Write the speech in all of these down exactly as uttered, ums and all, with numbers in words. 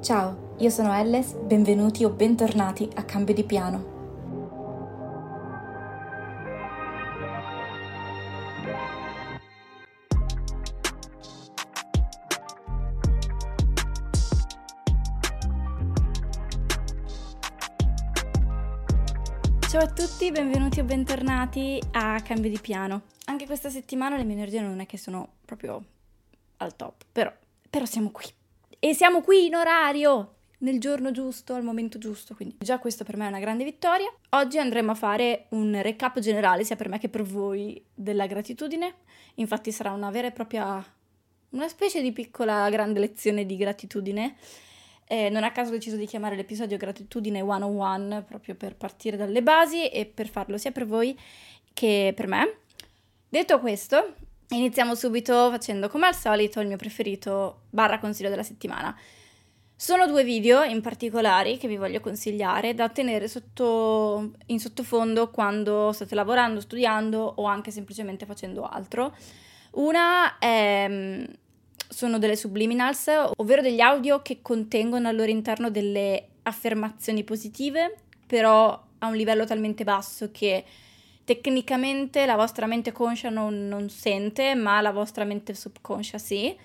Ciao, io sono Elles, benvenuti o bentornati a Cambio di Piano. Ciao a tutti, benvenuti o bentornati a Cambio di Piano. Anche questa settimana le mie energie non è che sono proprio al top, però, però siamo qui. E siamo qui in orario, nel giorno giusto, al momento giusto, quindi già questo per me è una grande vittoria. Oggi andremo a fare un recap generale, sia per me che per voi, della gratitudine. Infatti sarà una vera e propria, una specie di piccola grande lezione di gratitudine. Eh, non a caso ho deciso di chiamare l'episodio Gratitudine centouno, proprio per partire dalle basi e per farlo sia per voi che per me. Detto questo, iniziamo subito facendo, come al solito, il mio preferito barra consiglio della settimana. Sono due video in particolare che vi voglio consigliare da tenere sotto, in sottofondo quando state lavorando, studiando o anche semplicemente facendo altro. Una è, sono delle subliminals, ovvero degli audio che contengono al loro interno delle affermazioni positive, però a un livello talmente basso che tecnicamente la vostra mente conscia non, non sente, ma la vostra mente subconscia sì.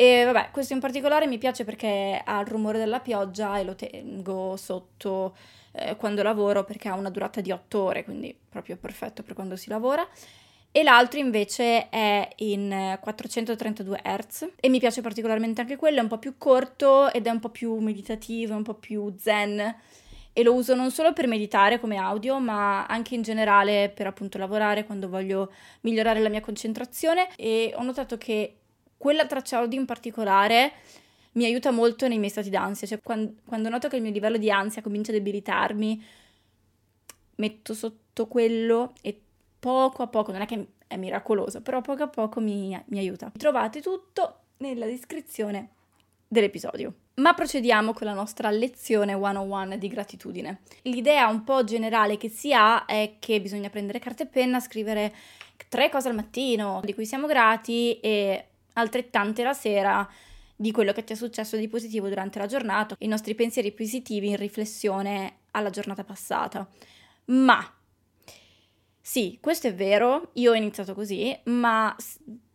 E vabbè, questo in particolare mi piace perché ha il rumore della pioggia e lo tengo sotto eh, quando lavoro, perché ha una durata di otto ore, quindi proprio perfetto per quando si lavora. E l'altro invece è in quattrocentotrentadue hertz e mi piace particolarmente anche quello, è un po' più corto ed è un po' più meditativo, un po' più zen. E lo uso non solo per meditare come audio, ma anche in generale per appunto lavorare quando voglio migliorare la mia concentrazione. E ho notato che quella traccia audio in particolare mi aiuta molto nei miei stati d'ansia. Cioè quando, quando noto che il mio livello di ansia comincia a debilitarmi, metto sotto quello e poco a poco, non è che è miracoloso, però poco a poco mi, mi aiuta. Trovate tutto nella descrizione dell'episodio. Ma procediamo con la nostra lezione centouno di gratitudine. L'idea un po' generale che si ha è che bisogna prendere carta e penna, scrivere tre cose al mattino di cui siamo grati e altrettante la sera di quello che ti è successo di positivo durante la giornata, i nostri pensieri positivi in riflessione alla giornata passata. Ma sì, questo è vero, io ho iniziato così, ma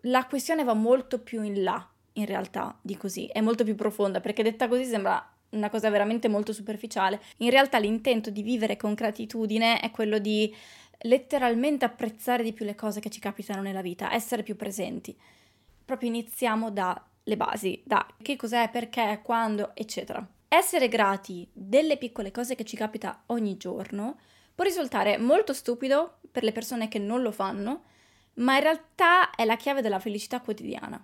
la questione va molto più in là. In realtà di così, è molto più profonda, perché detta così sembra una cosa veramente molto superficiale. In realtà l'intento di vivere con gratitudine è quello di letteralmente apprezzare di più le cose che ci capitano nella vita, essere più presenti. Proprio iniziamo dalle basi, da che cos'è, perché, quando, eccetera. Essere grati delle piccole cose che ci capita ogni giorno può risultare molto stupido per le persone che non lo fanno, ma in realtà è la chiave della felicità quotidiana.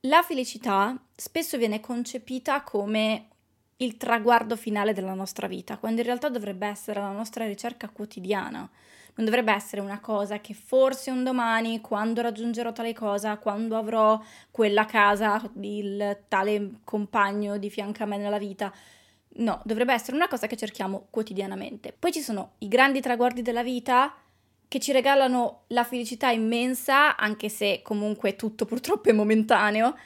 La felicità spesso viene concepita come il traguardo finale della nostra vita, quando in realtà dovrebbe essere la nostra ricerca quotidiana. Non dovrebbe essere una cosa che forse un domani, quando raggiungerò tale cosa, quando avrò quella casa, il tale compagno di fianco a me nella vita. No, dovrebbe essere una cosa che cerchiamo quotidianamente. Poi ci sono i grandi traguardi della vita che ci regalano la felicità immensa, anche se comunque tutto purtroppo è momentaneo,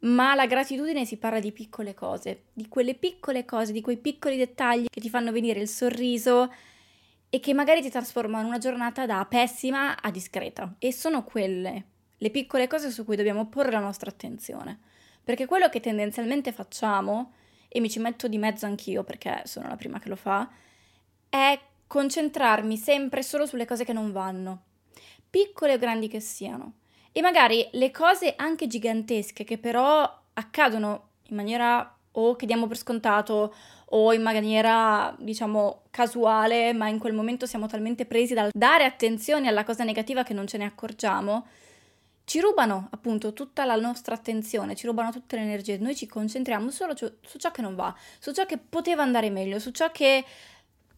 ma la gratitudine si parla di piccole cose, di quelle piccole cose, di quei piccoli dettagli che ti fanno venire il sorriso e che magari ti trasformano una giornata da pessima a discreta. E sono quelle, le piccole cose su cui dobbiamo porre la nostra attenzione. Perché quello che tendenzialmente facciamo, e mi ci metto di mezzo anch'io perché sono la prima che lo fa, è concentrarmi sempre solo sulle cose che non vanno, piccole o grandi che siano. E magari le cose anche gigantesche che però accadono in maniera o che diamo per scontato o in maniera, diciamo, casuale, ma in quel momento siamo talmente presi dal dare attenzione alla cosa negativa che non ce ne accorgiamo, ci rubano appunto tutta la nostra attenzione, ci rubano tutte le energie. Noi ci concentriamo solo su, su ciò che non va, su ciò che poteva andare meglio, su ciò che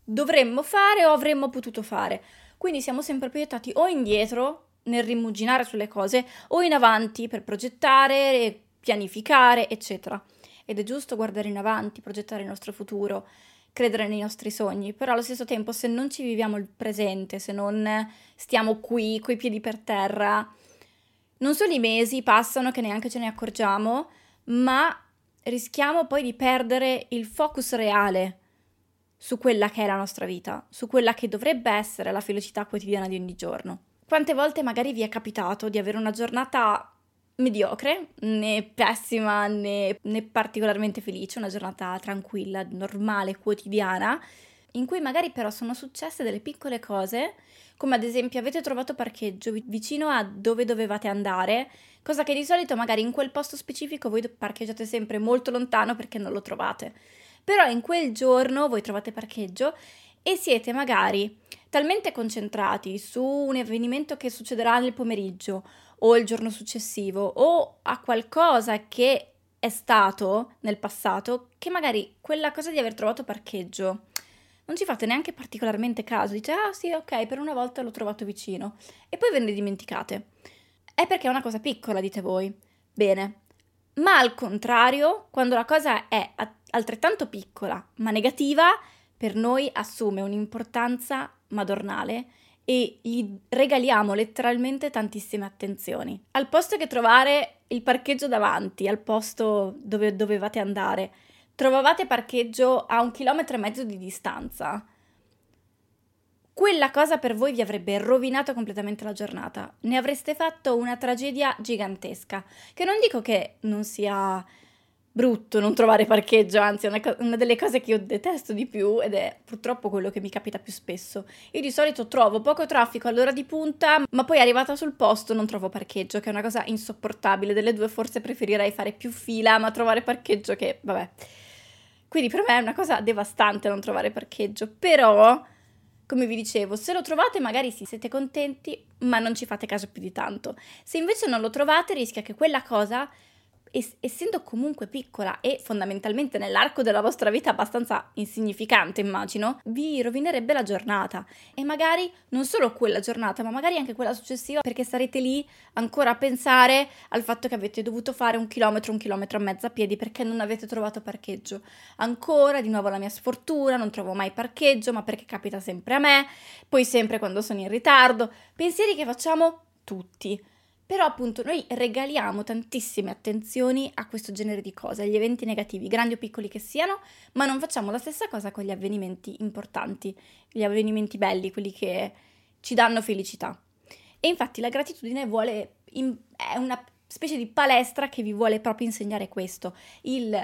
dovremmo fare o avremmo potuto fare. Quindi siamo sempre proiettati o indietro nel rimuginare sulle cose o in avanti per progettare, pianificare, eccetera. Ed è giusto guardare in avanti, progettare il nostro futuro, credere nei nostri sogni, però allo stesso tempo se non ci viviamo il presente, se non stiamo qui coi piedi per terra, non solo i mesi passano che neanche ce ne accorgiamo, ma rischiamo poi di perdere il focus reale su quella che è la nostra vita, su quella che dovrebbe essere la felicità quotidiana di ogni giorno. Quante volte magari vi è capitato di avere una giornata mediocre, né pessima né, né particolarmente felice, una giornata tranquilla, normale, quotidiana, in cui magari però sono successe delle piccole cose, come ad esempio avete trovato parcheggio vicino a dove dovevate andare, cosa che di solito magari in quel posto specifico voi parcheggiate sempre molto lontano perché non lo trovate, però in quel giorno voi trovate parcheggio e siete magari talmente concentrati su un avvenimento che succederà nel pomeriggio o il giorno successivo o a qualcosa che è stato nel passato che magari quella cosa di aver trovato parcheggio non ci fate neanche particolarmente caso, dite ah sì ok per una volta l'ho trovato vicino e poi ve ne dimenticate, è perché è una cosa piccola dite voi, bene, ma al contrario quando la cosa è altrettanto piccola ma negativa per noi assume un'importanza madornale e gli regaliamo letteralmente tantissime attenzioni. Al posto che trovare il parcheggio davanti, al posto dove dovevate andare, trovavate parcheggio a un chilometro e mezzo di distanza. Quella cosa per voi vi avrebbe rovinato completamente la giornata. Ne avreste fatto una tragedia gigantesca, che non dico che non sia brutto non trovare parcheggio, anzi è una, co- una delle cose che io detesto di più ed è purtroppo quello che mi capita più spesso. Io di solito trovo poco traffico all'ora di punta, ma poi arrivata sul posto non trovo parcheggio, che è una cosa insopportabile. Delle due forse preferirei fare più fila, ma trovare parcheggio che, vabbè. Quindi per me è una cosa devastante non trovare parcheggio, però, come vi dicevo, se lo trovate magari sì, siete contenti, ma non ci fate caso più di tanto. Se invece non lo trovate rischia che quella cosa es- essendo comunque piccola e fondamentalmente nell'arco della vostra vita abbastanza insignificante, immagino, vi rovinerebbe la giornata, e magari non solo quella giornata, ma magari anche quella successiva, perché sarete lì ancora a pensare al fatto che avete dovuto fare un chilometro, un chilometro e mezzo a piedi perché non avete trovato parcheggio. Ancora, di nuovo la mia sfortuna, non trovo mai parcheggio, ma perché capita sempre a me, poi sempre quando sono in ritardo. Pensieri che facciamo tutti. Però appunto noi regaliamo tantissime attenzioni a questo genere di cose, agli eventi negativi, grandi o piccoli che siano, ma non facciamo la stessa cosa con gli avvenimenti importanti, gli avvenimenti belli, quelli che ci danno felicità. E infatti la gratitudine vuole in, è una specie di palestra che vi vuole proprio insegnare questo, il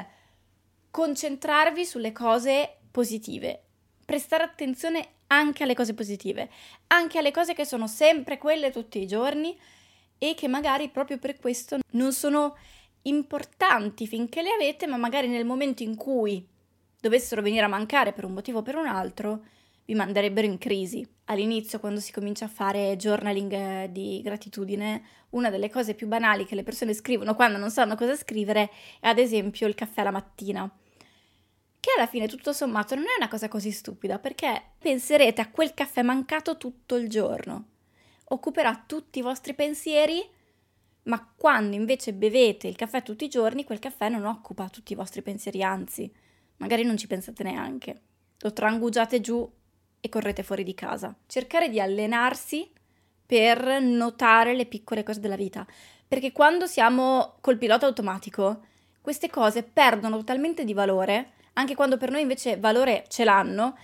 concentrarvi sulle cose positive, prestare attenzione anche alle cose positive, anche alle cose che sono sempre quelle tutti i giorni, e che magari proprio per questo non sono importanti finché le avete, ma magari nel momento in cui dovessero venire a mancare per un motivo o per un altro, vi manderebbero in crisi. All'inizio, quando si comincia a fare journaling di gratitudine, una delle cose più banali che le persone scrivono quando non sanno cosa scrivere è ad esempio il caffè la mattina, che alla fine tutto sommato non è una cosa così stupida, perché penserete a quel caffè mancato tutto il giorno. Occuperà tutti i vostri pensieri, ma quando invece bevete il caffè tutti i giorni, quel caffè non occupa tutti i vostri pensieri, anzi, magari non ci pensate neanche, lo trangugiate giù e correte fuori di casa. Cercare di allenarsi per notare le piccole cose della vita, perché quando siamo col pilota automatico, queste cose perdono totalmente di valore, anche quando per noi invece valore ce l'hanno,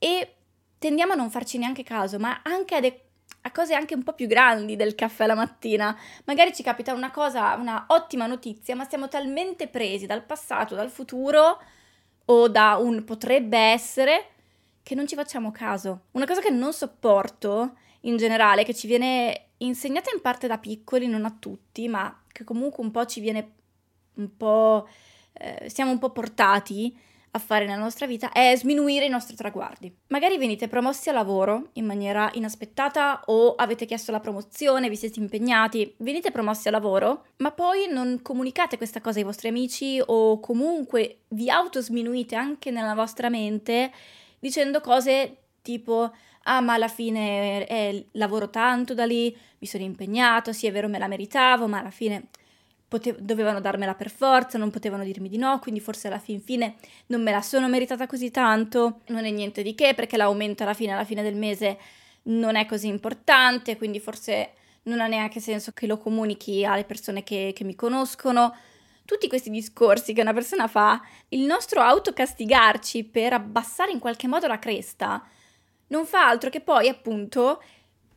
e tendiamo a non farci neanche caso, ma anche a de- a cose anche un po' più grandi del caffè la mattina. Magari ci capita una cosa, una ottima notizia, ma siamo talmente presi dal passato, dal futuro o da un potrebbe essere che non ci facciamo caso. Una cosa che non sopporto in generale, che ci viene insegnata in parte da piccoli, non a tutti, ma che comunque un po' ci viene un po' eh, siamo un po' portati a fare nella nostra vita, è sminuire i nostri traguardi. Magari venite promossi a lavoro in maniera inaspettata, o avete chiesto la promozione, vi siete impegnati, venite promossi a lavoro, ma poi non comunicate questa cosa ai vostri amici, o comunque vi autosminuite anche nella vostra mente dicendo cose tipo: ah, ma alla fine eh, lavoro tanto da lì, mi sono impegnato, sì è vero me la meritavo, ma alla fine Pote- dovevano darmela per forza, non potevano dirmi di no, quindi forse alla fin fine non me la sono meritata così tanto, non è niente di che perché l'aumento alla fine, alla fine del mese non è così importante, quindi forse non ha neanche senso che lo comunichi alle persone che, che mi conoscono. Tutti questi discorsi che una persona fa, il nostro autocastigarci per abbassare in qualche modo la cresta, non fa altro che poi appunto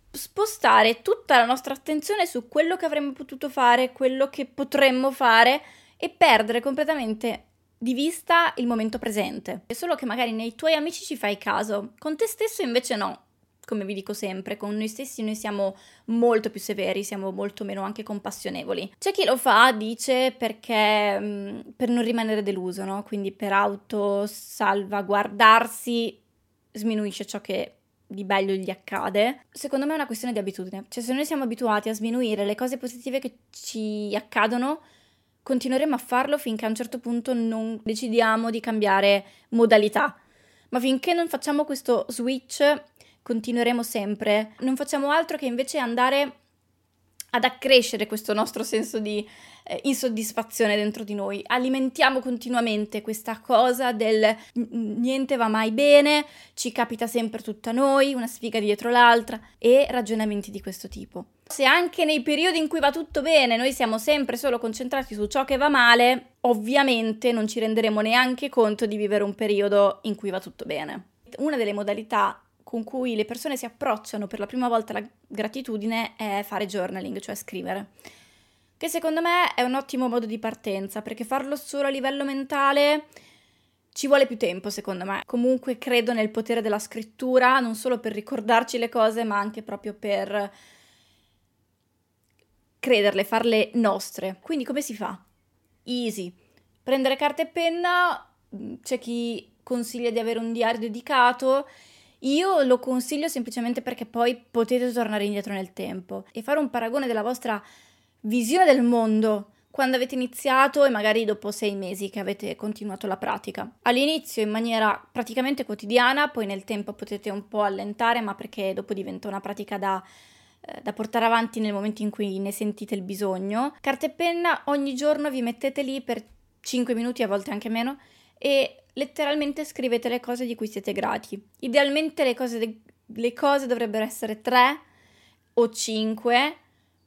spostare tutta la nostra attenzione su quello che avremmo potuto fare, quello che potremmo fare, e perdere completamente di vista il momento presente. È solo che magari nei tuoi amici ci fai caso, con te stesso invece no. Come vi dico sempre, con noi stessi noi siamo molto più severi, siamo molto meno anche compassionevoli. C'è chi lo fa, dice, perché mh, per non rimanere deluso, no? Quindi per autosalvaguardarsi sminuisce ciò che di bello gli accade. Secondo me è una questione di abitudine, cioè se noi siamo abituati a sminuire le cose positive che ci accadono, continueremo a farlo finché a un certo punto non decidiamo di cambiare modalità, ma finché non facciamo questo switch continueremo sempre, non facciamo altro che invece andare ad accrescere questo nostro senso di eh, insoddisfazione dentro di noi. Alimentiamo continuamente questa cosa del niente va mai bene, ci capita sempre tutto a noi, una sfiga dietro l'altra, e ragionamenti di questo tipo. Se anche nei periodi in cui va tutto bene noi siamo sempre solo concentrati su ciò che va male, ovviamente non ci renderemo neanche conto di vivere un periodo in cui va tutto bene. Una delle modalità con cui le persone si approcciano per la prima volta alla gratitudine è fare journaling, cioè scrivere, che secondo me è un ottimo modo di partenza, perché farlo solo a livello mentale ci vuole più tempo, secondo me. Comunque credo nel potere della scrittura, non solo per ricordarci le cose, ma anche proprio per crederle, farle nostre. Quindi come si fa? Easy. Prendere carta e penna, c'è chi consiglia di avere un diario dedicato. Io lo consiglio semplicemente perché poi potete tornare indietro nel tempo e fare un paragone della vostra visione del mondo quando avete iniziato e magari dopo sei mesi che avete continuato la pratica. All'inizio in maniera praticamente quotidiana, poi nel tempo potete un po' allentare, ma perché dopo diventa una pratica da... da portare avanti nel momento in cui ne sentite il bisogno. Carta e penna, ogni giorno vi mettete lì per cinque minuti, a volte anche meno, e letteralmente scrivete le cose di cui siete grati. Idealmente le cose, de- le cose dovrebbero essere tre o cinque,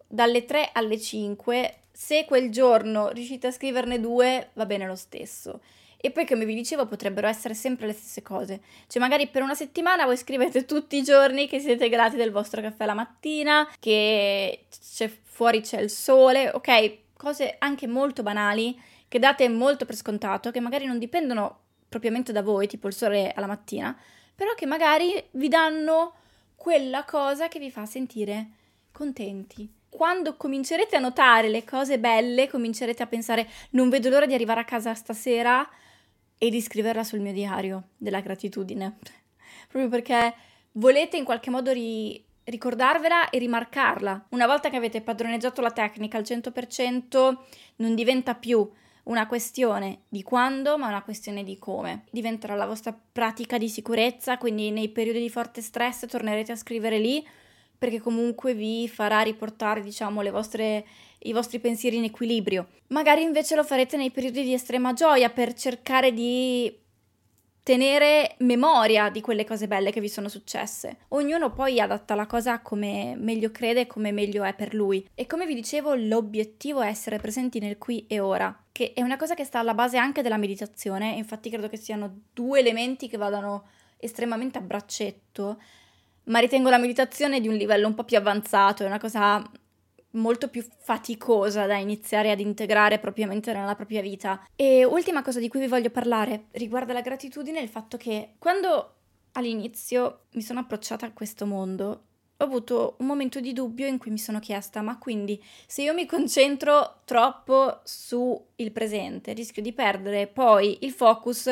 dalle tre alle cinque. Se quel giorno riuscite a scriverne due, va bene lo stesso. E poi, come vi dicevo, potrebbero essere sempre le stesse cose. Cioè, magari per una settimana voi scrivete tutti i giorni che siete grati del vostro caffè la mattina, che c'è, fuori c'è il sole, ok? Cose anche molto banali, che date molto per scontato, che magari non dipendono propriamente da voi, tipo il sole alla mattina, però che magari vi danno quella cosa che vi fa sentire contenti. Quando comincerete a notare le cose belle, comincerete a pensare: non vedo l'ora di arrivare a casa stasera e di scriverla sul mio diario della gratitudine, proprio perché volete in qualche modo ri- ricordarvela e rimarcarla. Una volta che avete padroneggiato la tecnica al cento per cento, non diventa più una questione di quando, ma una questione di come. Diventerà la vostra pratica di sicurezza, quindi nei periodi di forte stress tornerete a scrivere lì, perché comunque vi farà riportare, diciamo, le vostre, i vostri pensieri in equilibrio. Magari invece lo farete nei periodi di estrema gioia per cercare di tenere memoria di quelle cose belle che vi sono successe. Ognuno poi adatta la cosa come meglio crede e come meglio è per lui. E come vi dicevo, l'obiettivo è essere presenti nel qui e ora, che è una cosa che sta alla base anche della meditazione. Infatti credo che siano due elementi che vadano estremamente a braccetto, ma ritengo la meditazione di un livello un po' più avanzato, è una cosa molto più faticosa da iniziare ad integrare propriamente nella propria vita. E ultima cosa di cui vi voglio parlare riguarda la gratitudine, il fatto che quando all'inizio mi sono approcciata a questo mondo, ho avuto un momento di dubbio in cui mi sono chiesta: ma quindi se io mi concentro troppo sul presente rischio di perdere poi il focus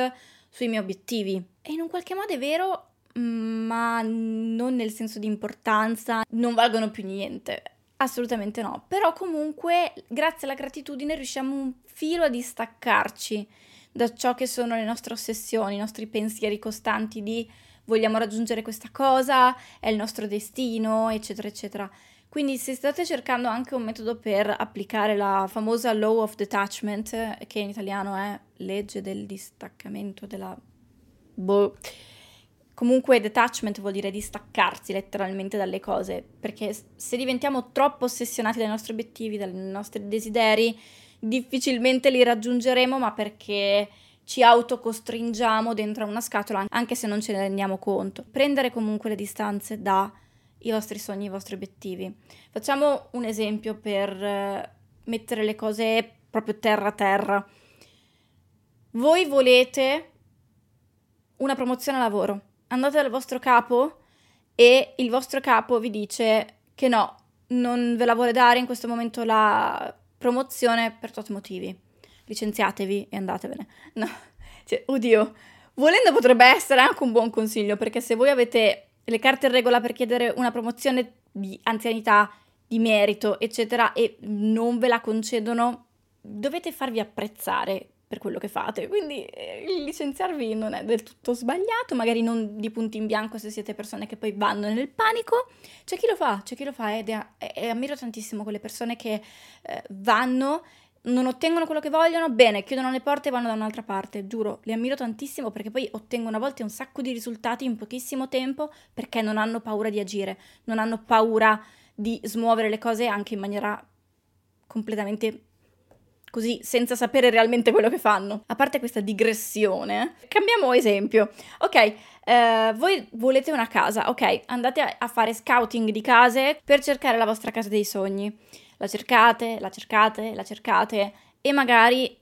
sui miei obiettivi? E in un qualche modo è vero, ma non nel senso di importanza, non valgono più niente, assolutamente no. Però comunque, grazie alla gratitudine, riusciamo un filo a distaccarci da ciò che sono le nostre ossessioni, i nostri pensieri costanti di vogliamo raggiungere questa cosa, è il nostro destino, eccetera, eccetera. Quindi se state cercando anche un metodo per applicare la famosa law of detachment, che in italiano è legge del distaccamento della... boh... Comunque detachment vuol dire distaccarsi letteralmente dalle cose, perché se diventiamo troppo ossessionati dai nostri obiettivi, dai nostri desideri, difficilmente li raggiungeremo, ma perché ci autocostringiamo dentro una scatola, anche se non ce ne rendiamo conto. Prendere comunque le distanze dai vostri sogni, i vostri obiettivi. Facciamo un esempio per mettere le cose proprio terra a terra. Voi volete una promozione al lavoro. Andate dal vostro capo e il vostro capo vi dice che no, non ve la vuole dare in questo momento la promozione per tot motivi. Licenziatevi e andatevene. No, cioè, oddio, volendo potrebbe essere anche un buon consiglio, perché se voi avete le carte in regola per chiedere una promozione di anzianità, di merito, eccetera, e non ve la concedono, dovete farvi apprezzare per quello che fate, quindi eh, licenziarvi non è del tutto sbagliato, magari non di punto in bianco se siete persone che poi vanno nel panico. C'è chi lo fa, c'è chi lo fa ed è, è, è ammiro tantissimo quelle persone che eh, vanno, non ottengono quello che vogliono, bene, chiudono le porte e vanno da un'altra parte, giuro, le ammiro tantissimo, perché poi ottengono a volte un sacco di risultati in pochissimo tempo, perché non hanno paura di agire, non hanno paura di smuovere le cose anche in maniera completamente così, senza sapere realmente quello che fanno. A parte questa digressione, cambiamo esempio. Ok, eh, voi volete una casa, ok, andate a, a fare scouting di case per cercare la vostra casa dei sogni. La cercate, la cercate, la cercate e magari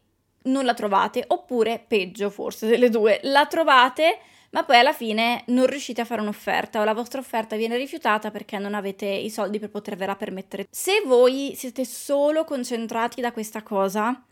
non la trovate, oppure, peggio forse delle due, la trovate ma poi alla fine non riuscite a fare un'offerta o la vostra offerta viene rifiutata perché non avete i soldi per potervela permettere. Se voi siete solo concentrati da questa cosa,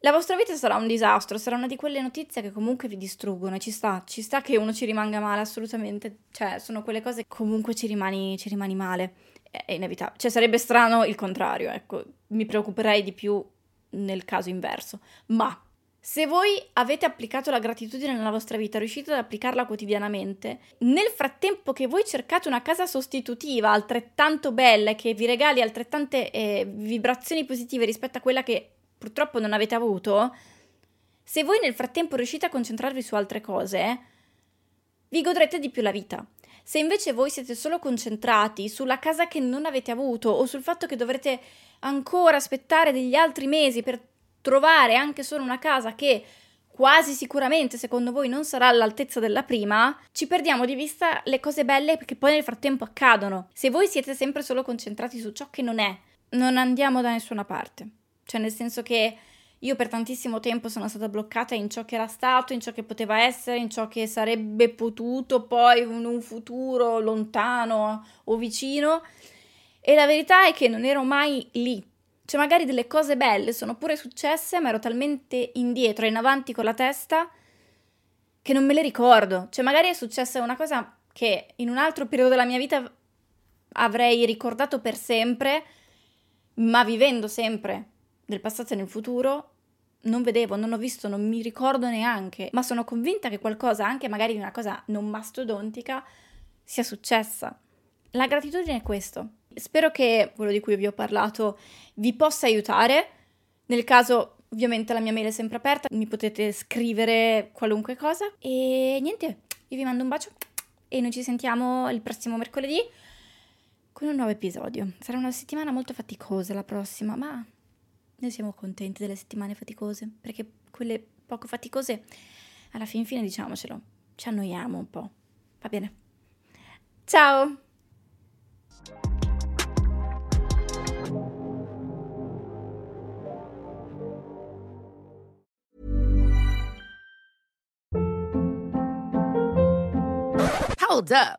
la vostra vita sarà un disastro, sarà una di quelle notizie che comunque vi distruggono, e ci sta, ci sta che uno ci rimanga male, assolutamente, cioè sono quelle cose che comunque ci rimani, ci rimani male. è inevitabile, cioè sarebbe strano il contrario, ecco, mi preoccuperei di più nel caso inverso. Ma se voi avete applicato la gratitudine nella vostra vita, riuscite ad applicarla quotidianamente, nel frattempo che voi cercate una casa sostitutiva altrettanto bella che vi regali altrettante eh, vibrazioni positive rispetto a quella che purtroppo non avete avuto, se voi nel frattempo riuscite a concentrarvi su altre cose, vi godrete di più la vita. Se invece voi siete solo concentrati sulla casa che non avete avuto o sul fatto che dovrete ancora aspettare degli altri mesi per trovare anche solo una casa che quasi sicuramente secondo voi non sarà all'altezza della prima, ci perdiamo di vista le cose belle che poi nel frattempo accadono. Se voi siete sempre solo concentrati su ciò che non è, non andiamo da nessuna parte. Cioè nel senso che io per tantissimo tempo sono stata bloccata in ciò che era stato, in ciò che poteva essere, in ciò che sarebbe potuto poi in un futuro lontano o vicino, e la verità è che non ero mai lì. Cioè magari delle cose belle sono pure successe, ma ero talmente indietro e in avanti con la testa che non me le ricordo. Cioè magari è successa una cosa che in un altro periodo della mia vita avrei ricordato per sempre, ma vivendo sempre nel passato e nel futuro non vedevo, non ho visto, non mi ricordo neanche, ma sono convinta che qualcosa, anche magari una cosa non mastodontica, sia successa. La gratitudine è questo. Spero che quello di cui vi ho parlato vi possa aiutare. Nel caso, ovviamente la mia mail è sempre aperta, mi potete scrivere qualunque cosa. E niente, io vi mando un bacio e noi ci sentiamo il prossimo mercoledì con un nuovo episodio. Sarà una settimana molto faticosa la prossima, ma noi siamo contenti delle settimane faticose, perché quelle poco faticose, alla fin fine, diciamocelo, ci annoiamo un po'. Va bene. Ciao! Hold up.